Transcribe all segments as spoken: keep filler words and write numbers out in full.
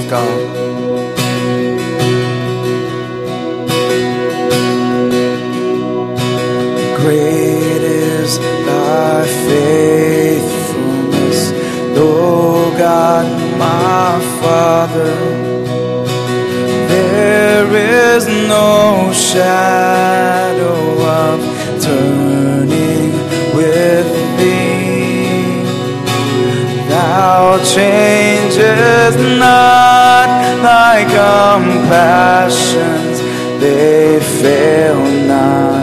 없었을까? Great is thy faithfulness, O God, my Father. There is no shadow of turning with thee. Thou changest not, thy compassions, they fail not.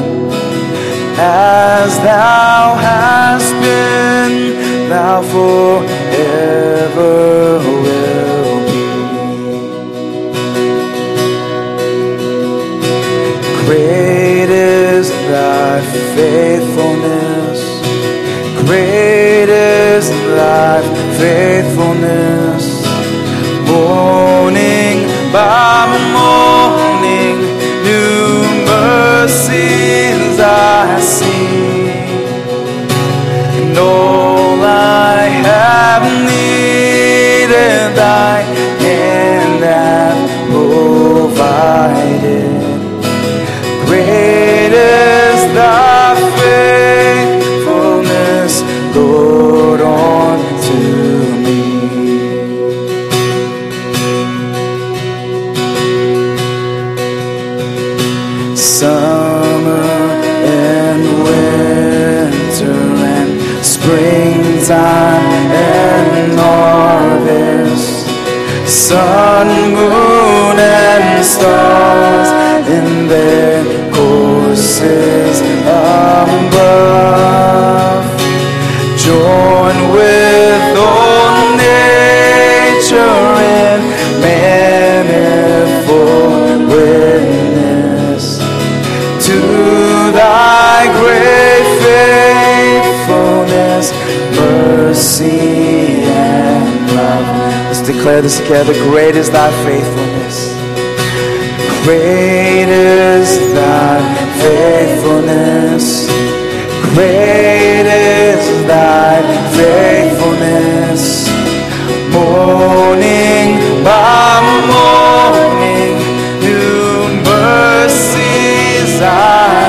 As thou hast been, thou forever will be. Great is thy faithfulness, great is thy faithfulness. Morning by morning, new mercies I see, and all I have needed thy hand hath provided. Great is thy faithfulness, Lord, unto me. Summer springtime and harvest, sun, moon, and stars in their courses above, join with all nature in manifold witness to thy great faithfulness, mercy and love. Let's declare this together. Great is thy faithfulness. Great is thy faithfulness. Great is thy faithfulness. Morning by morning, new mercies I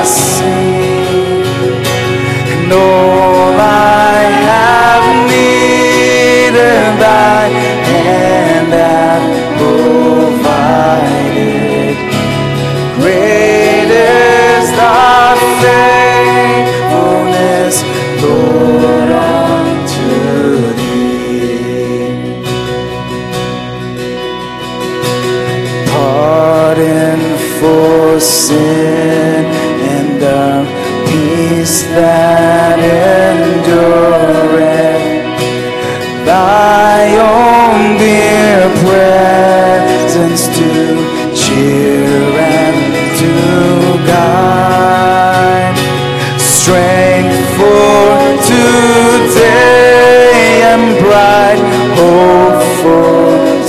see. And all I have needed, thy hand hath provided. Great is thy faithfulness, Lord, unto thee. Pardon for sin and the peace that endureth, thy own dear presence to cheer and to guide, strength for today and bright hope for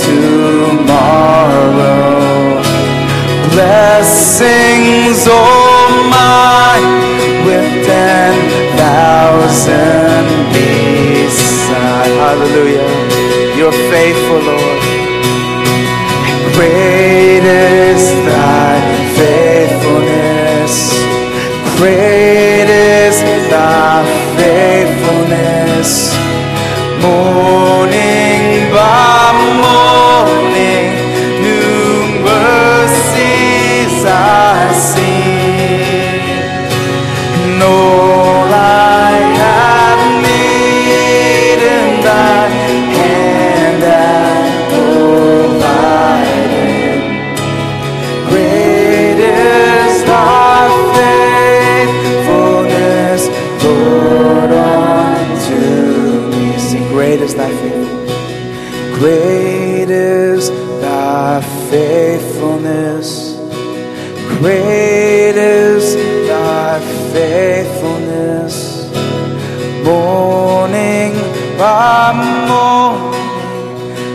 tomorrow. Blessings all mine with ten thousand beside. Hallelujah, you're faithful, Lord. Great is thy faithfulness. Great is thy faithfulness. Morning by morning, new mercies I see. And all I have need in thy hand hath provided. Great is thy faithfulness, Lord, unto me. See, great is thy faithfulness. Great is thy faithfulness. Great is thy faithfulness. Morning by morning,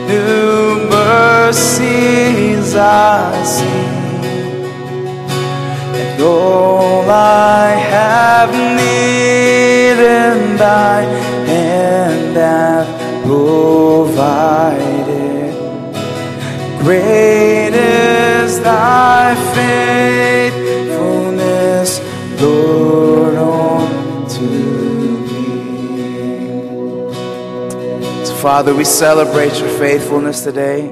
new mercies I see. And all I have needed, thy hand hath provided. Great is thy faithfulness, Lord, unto me. So Father, we celebrate your faithfulness today.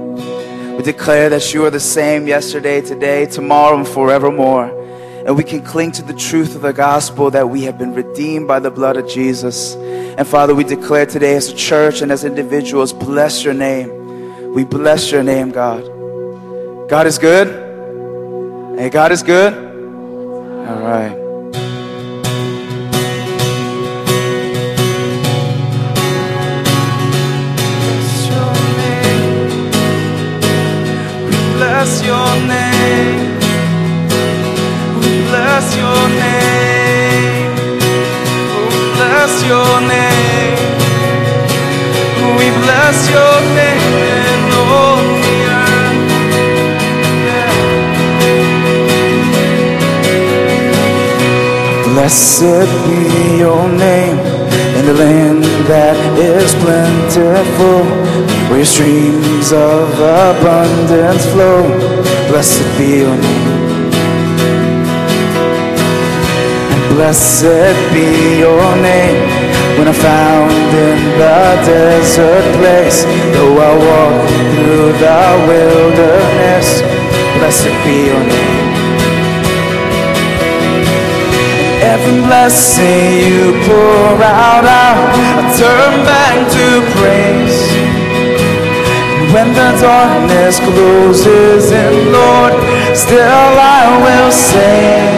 We declare that you are the same yesterday, today, tomorrow, and forevermore. And we can cling to the truth of the gospel that we have been redeemed by the blood of Jesus. And Father, we declare today as a church and as individuals, bless your name. We bless your name, God. God is good. Hey, God is good. All right. Bless your name. We bless your name. We bless your name. We bless your name, Lord. Blessed be your name in the land that is plentiful, where streams of abundance flow. Blessed be your name. And blessed be your name. When I'm found in the desert place, though I walk through the wilderness, blessed be your name. Every blessing you pour out, I turn back to praise. When the darkness closes in, Lord, still I will sing.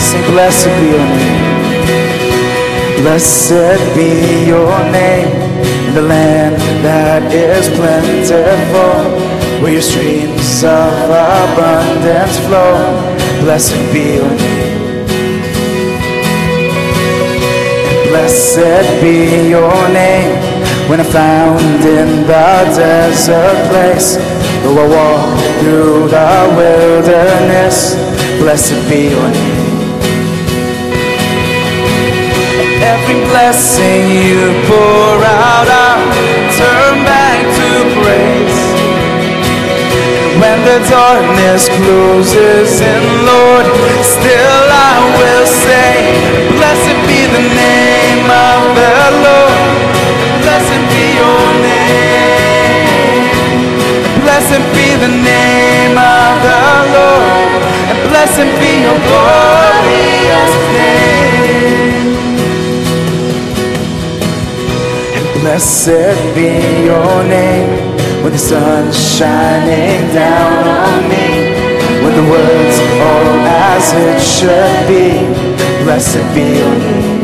Sing, blessed be your name. Blessed be your name in the land that is plentiful, where your streams of abundance flow. Blessed be your name. Blessed be your name. When I'm found in the desert place, though I walk through the wilderness, blessed be your name. Every blessing you pour out, I turn back to praise. When the darkness closes in, Lord, still I will say, blessed be the name of the Lord. Blessed be your name. Blessed be the name of the Lord. And blessed be your glorious name. And blessed be your name. When the sun's shining down on me, when the words all as it should be, blessed be your name.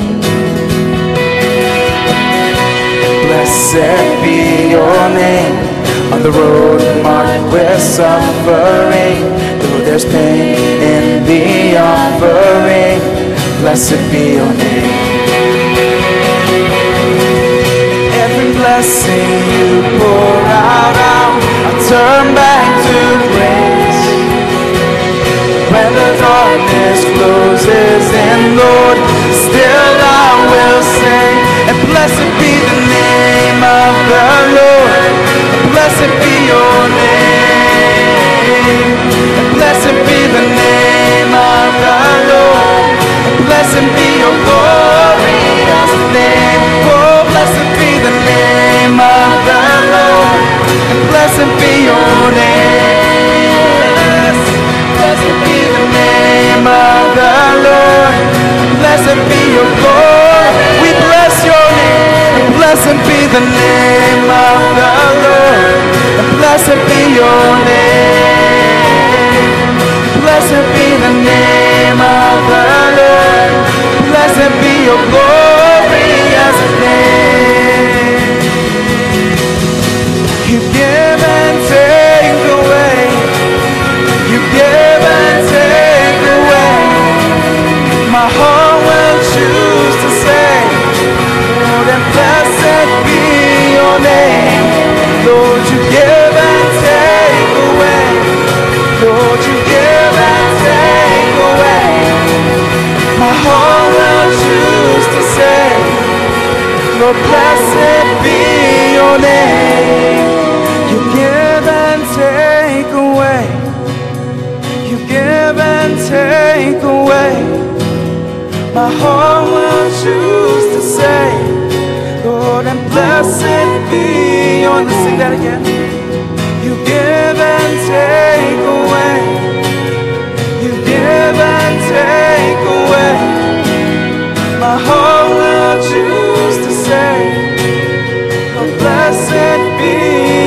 Blessed be your name. On the road marked with suffering, though there's pain in the offering, blessed be your name. Every blessing you pour out, I'll turn back to praise. When the darkness closes in, Lord, still I will sing. And blessed be the name of the Lord. Blessed be your name. Blessed be the name of the Lord. Blessed be your glorious name. Oh, blessed be the name of the Lord. Blessed be your name. Blessed be the name of the Lord. Blessed be your glory. We bless your name. Blessed be the name of the Lord. Blessed be your name. Blessed be the name of the Lord. Blessed be your glorious name. You give and take away. You give and take away. My heart will choose to say, Lord, and blessed be your name. Lord, you give and take. away. My heart will choose to say, Lord, and blessed be your name. Let's sing that again. You give and take away. You give and take away. My heart will choose to say, Lord, blessed be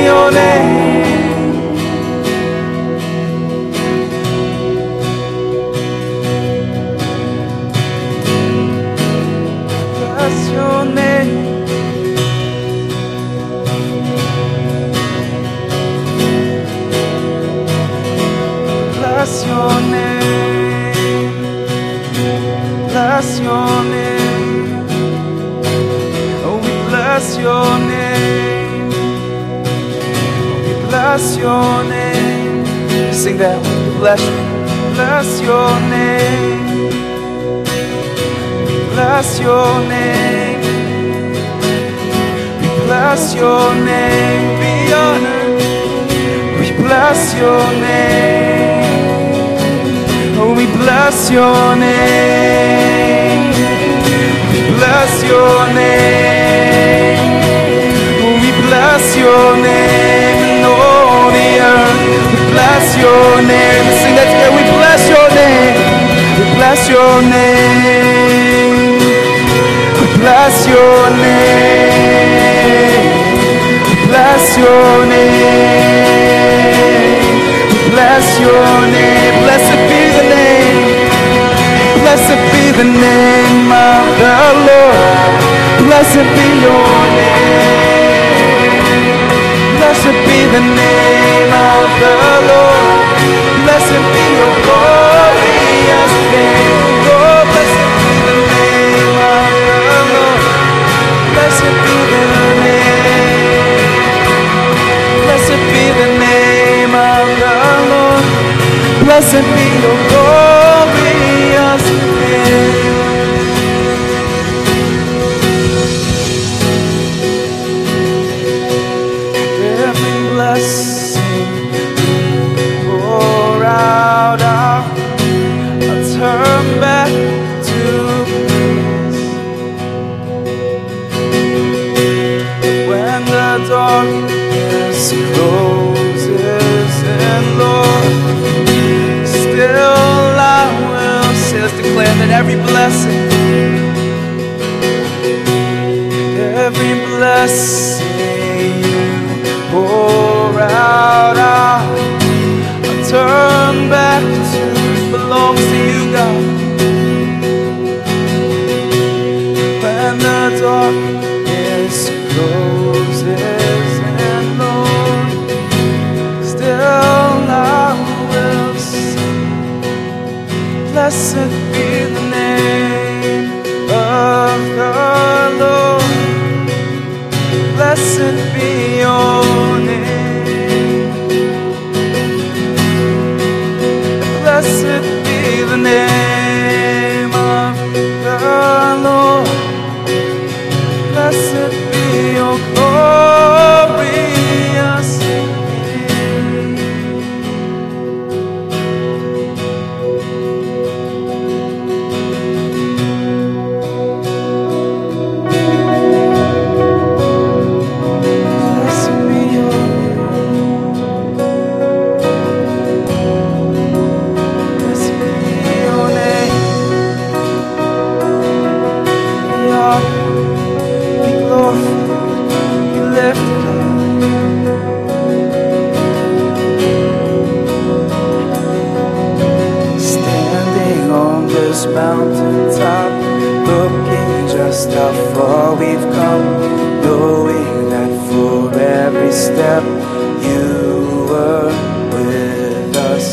your name. Bless your name, bless your name, oh we bless your name, oh we bless your name. Sing that, we bless you, bless your name, we bless your name, we bless your name, we honor, we bless your name. We bless your name. We bless your name. We bless your name, Lord, the earth. We bless your name. Sing that together. We bless your name. We bless your name. We bless your name. We bless your name. We bless your name. Blessed be the name. Blessed be the name of the Lord. Blessed be your name. Blessed be the name of the Lord. Blessed be your glorious name. Oh, blessed be the name of the Lord. Blessed be the name. Blessed be the name of the Lord. Blessed be your glory. Every blessing pour out, I'll turn back to peace. When the darkness closes in, Lord, still declare that every blessing, every blessing you pour out, I turn back to belongs to you, God. When the darkness closes and Lord, still I will sing, blessed. Blessed be your name. Blessed be the name of the Lord. Blessed be your glorious mountaintop, looking just how far we've come, knowing that for every step you were with us.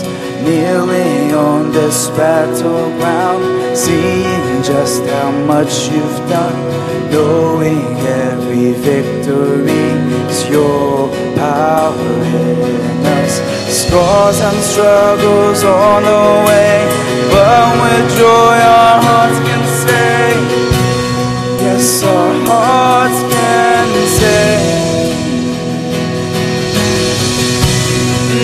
Kneeling on this battleground, seeing just how much you've done, knowing every victory is your power in us. Scars and struggles on the way, but with joy our hearts can say, yes, our hearts can say.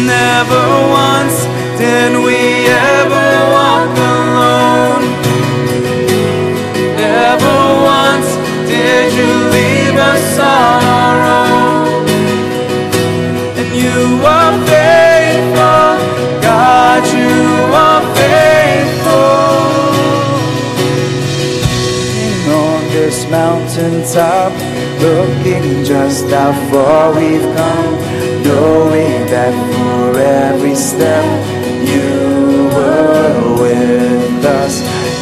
Never once did we ever walk alone. sorrow, and you are faithful, God, you are faithful. Sitting on this mountaintop, looking just how far we've come, knowing that for every step you were with us.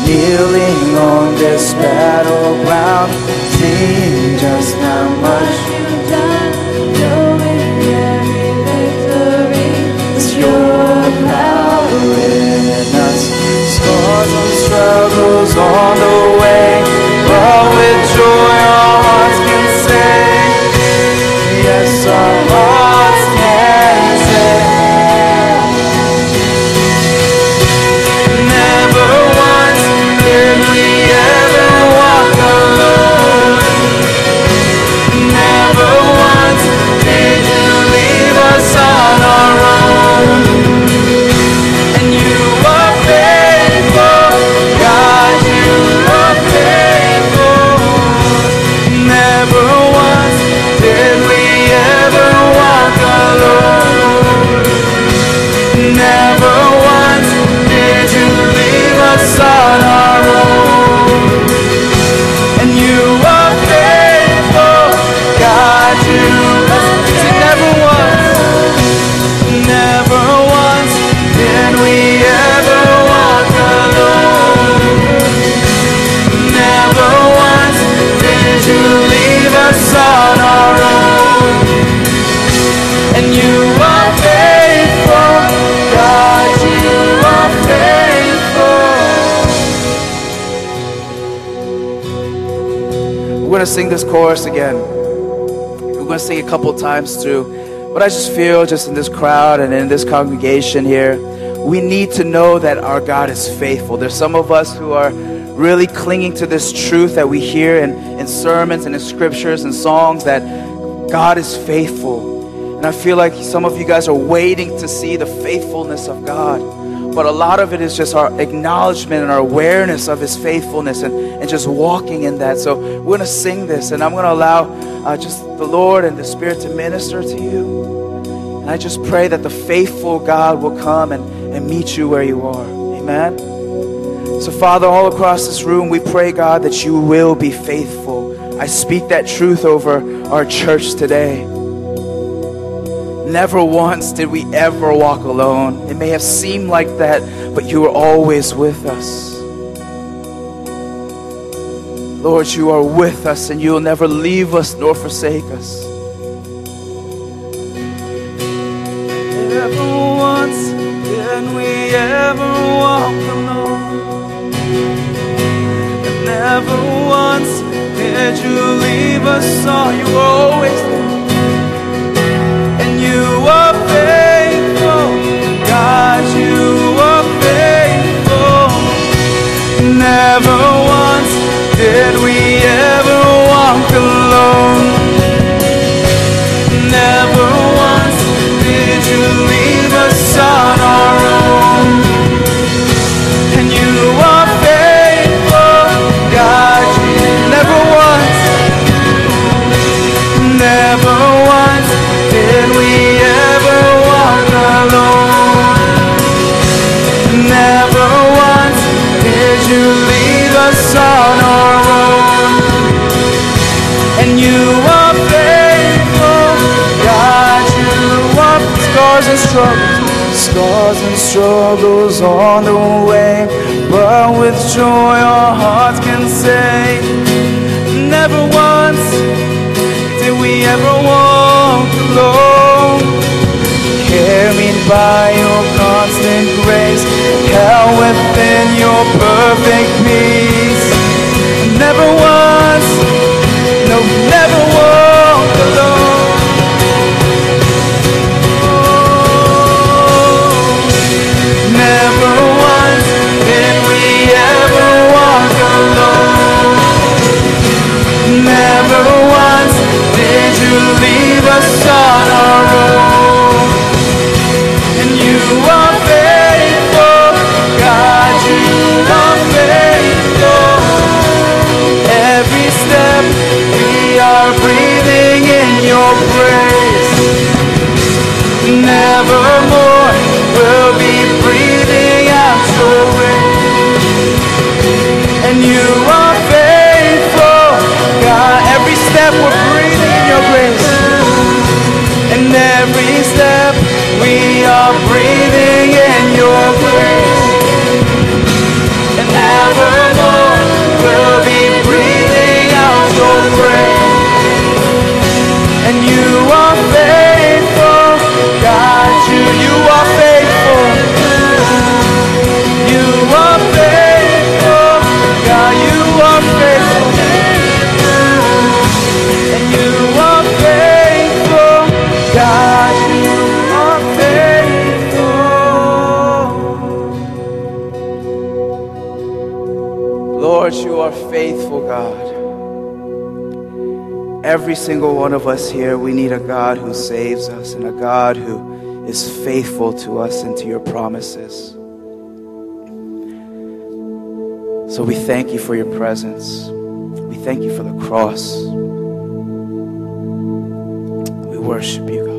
Kneeling on this battleground, seeing just how much you've done, knowing every victory is your power in us. Scars and struggles on the way, but with joy our hearts can sing. Yes, our hearts can sing. We're going to sing this chorus again. We're going to sing a couple times through. But I just feel, just in this crowd and in this congregation here, we need to know that our God is faithful. There's some of us who are really clinging to this truth that we hear in, in sermons and in scriptures and songs, that God is faithful. And I feel like some of you guys are waiting to see the faithfulness of God. But a lot of it is just our acknowledgement and our awareness of His faithfulness, and, and just walking in that. So we're going to sing this, and I'm going to allow uh, just the Lord and the Spirit to minister to you. And I just pray that the faithful God will come and, and meet you where you are. Amen? So Father, all across this room, we pray, God, that you will be faithful. I speak that truth over our church today. Never once did we ever walk alone. It may have seemed like that, but you were always with us. Lord, you are with us, and you will never leave us nor forsake us. Never once did we ever walk alone. And never once did you leave us all. You were always there. You are faithful, God, you are faithful. Never once did we ever walk alone. Never once did you leave us on our own. And you are faithful, God, you never once, never once did we ever walk alone. Never once did you leave us on our own. And you are faithful, God, you are. Scars and struggles, scars and struggles on the way, but with joy our hearts can say, never once did we ever walk alone. Carried by your constant grace, held within your perfect peace. Never once, no, never walk alone. Oh, never once did we ever walk alone. Never once did you leave us on our own. And you are faithful, God, you are faithful. Every step we are breathing, your praise. Nevermore we'll be breathing out your rain. And you are faithful, God. Every step we're breathing in your grace. And every step we are breathing in your grace. And evermore we'll be breathing out your praise. And you are faithful, God, you, you are faithful. You are faithful, God, you are faithful. And you are faithful, God, you are faithful. Lord, you are faithful, God. Every single one of us here, we need a God who saves us and a God who is faithful to us and to your promises. So we thank you for your presence. We thank you for the cross. We worship you, God.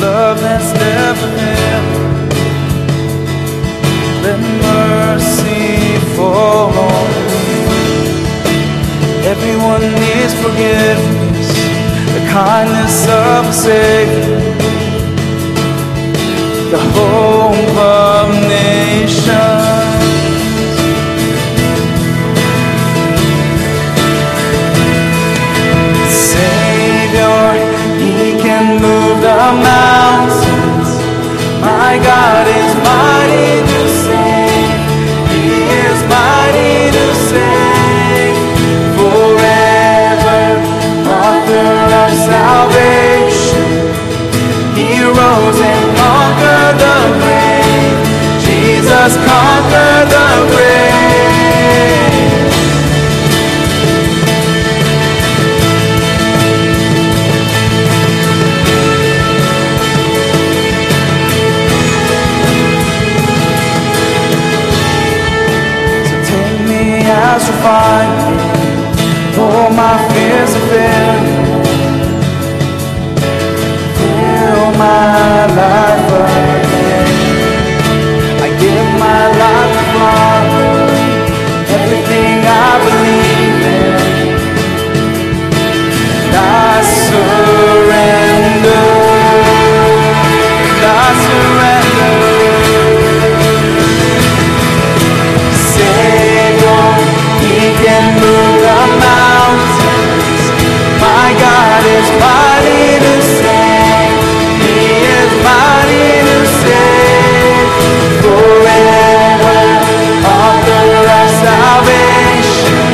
Love that's never ending. Let mercy fall on me. Everyone needs forgiveness, the kindness of a Savior, the hope of nations. Savior, can move the mountains. My God is mighty to save. He is mighty to save. Forever, author of salvation. He rose and conquered the grave. Jesus conquered the grave. To find all my fears of failure, fill my life again. I give my life to Father, everything I believe in, and I surrender, and I surrender. Can move the mountains. My God is mighty to save. He is mighty to save. Forever, author of salvation.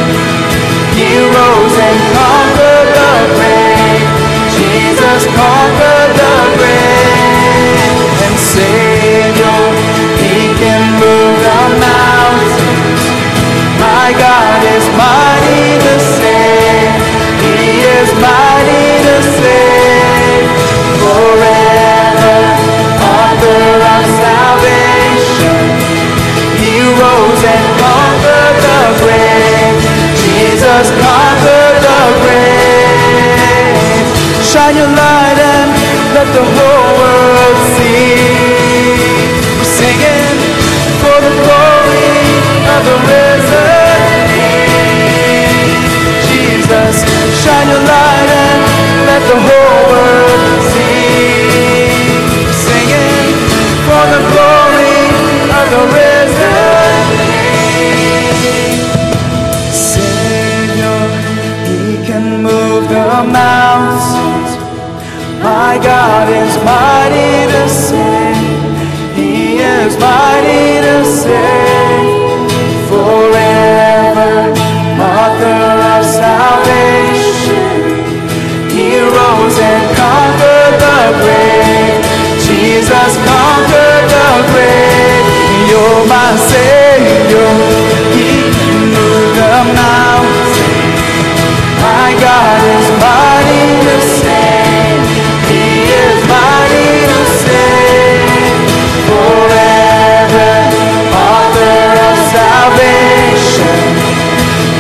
He rose and conquered the grave. Jesus conquered the grave. And Savior, He can move the mountains. My God is mighty to save. He is mighty to save. Forever, author of salvation. He rose and conquered the grave. Jesus conquered the grave. Shine your light and let the whole world see. We're singing for the glory of the risen. Shine your light and let the whole world see. Singing for the glory of the risen. Savior, He can move the mountains. My God is mighty to save. He is mighty to save. Forever, author of salvation, He rose and You're my Savior. He moved the mountain. My God is mighty to save. He is mighty to save. Forever, Author of salvation.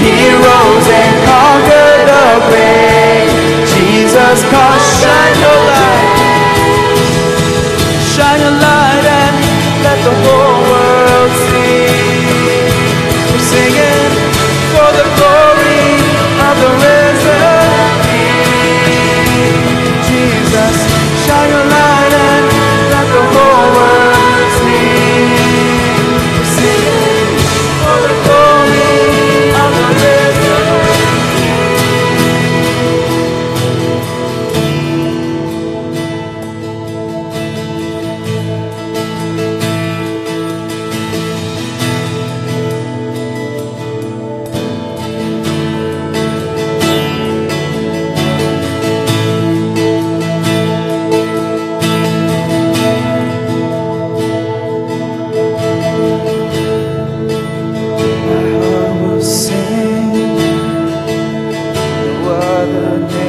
He rose and conquered the grave. Jesus Christ, shine your light. Shine your light and let the whole world see. We're singing for the glory of the risen King. Jesus, shine your light and let the whole world see. We're singing for the glory of the I'm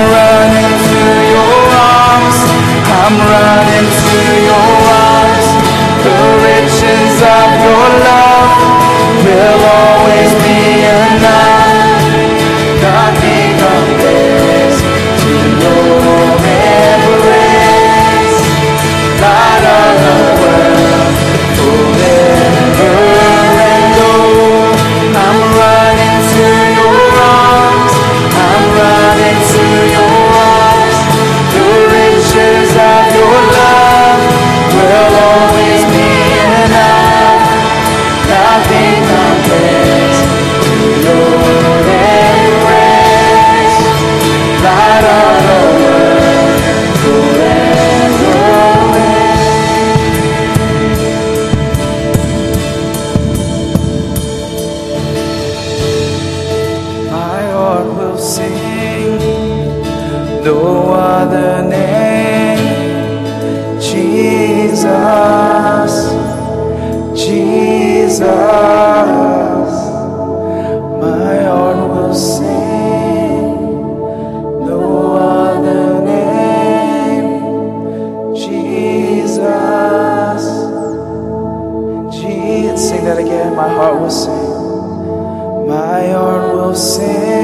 running to your arms. I'm running to your arms. are the name, Jesus, Jesus. My heart will sing, no other name, Jesus. Jesus, sing that again. My heart will sing, my heart will sing.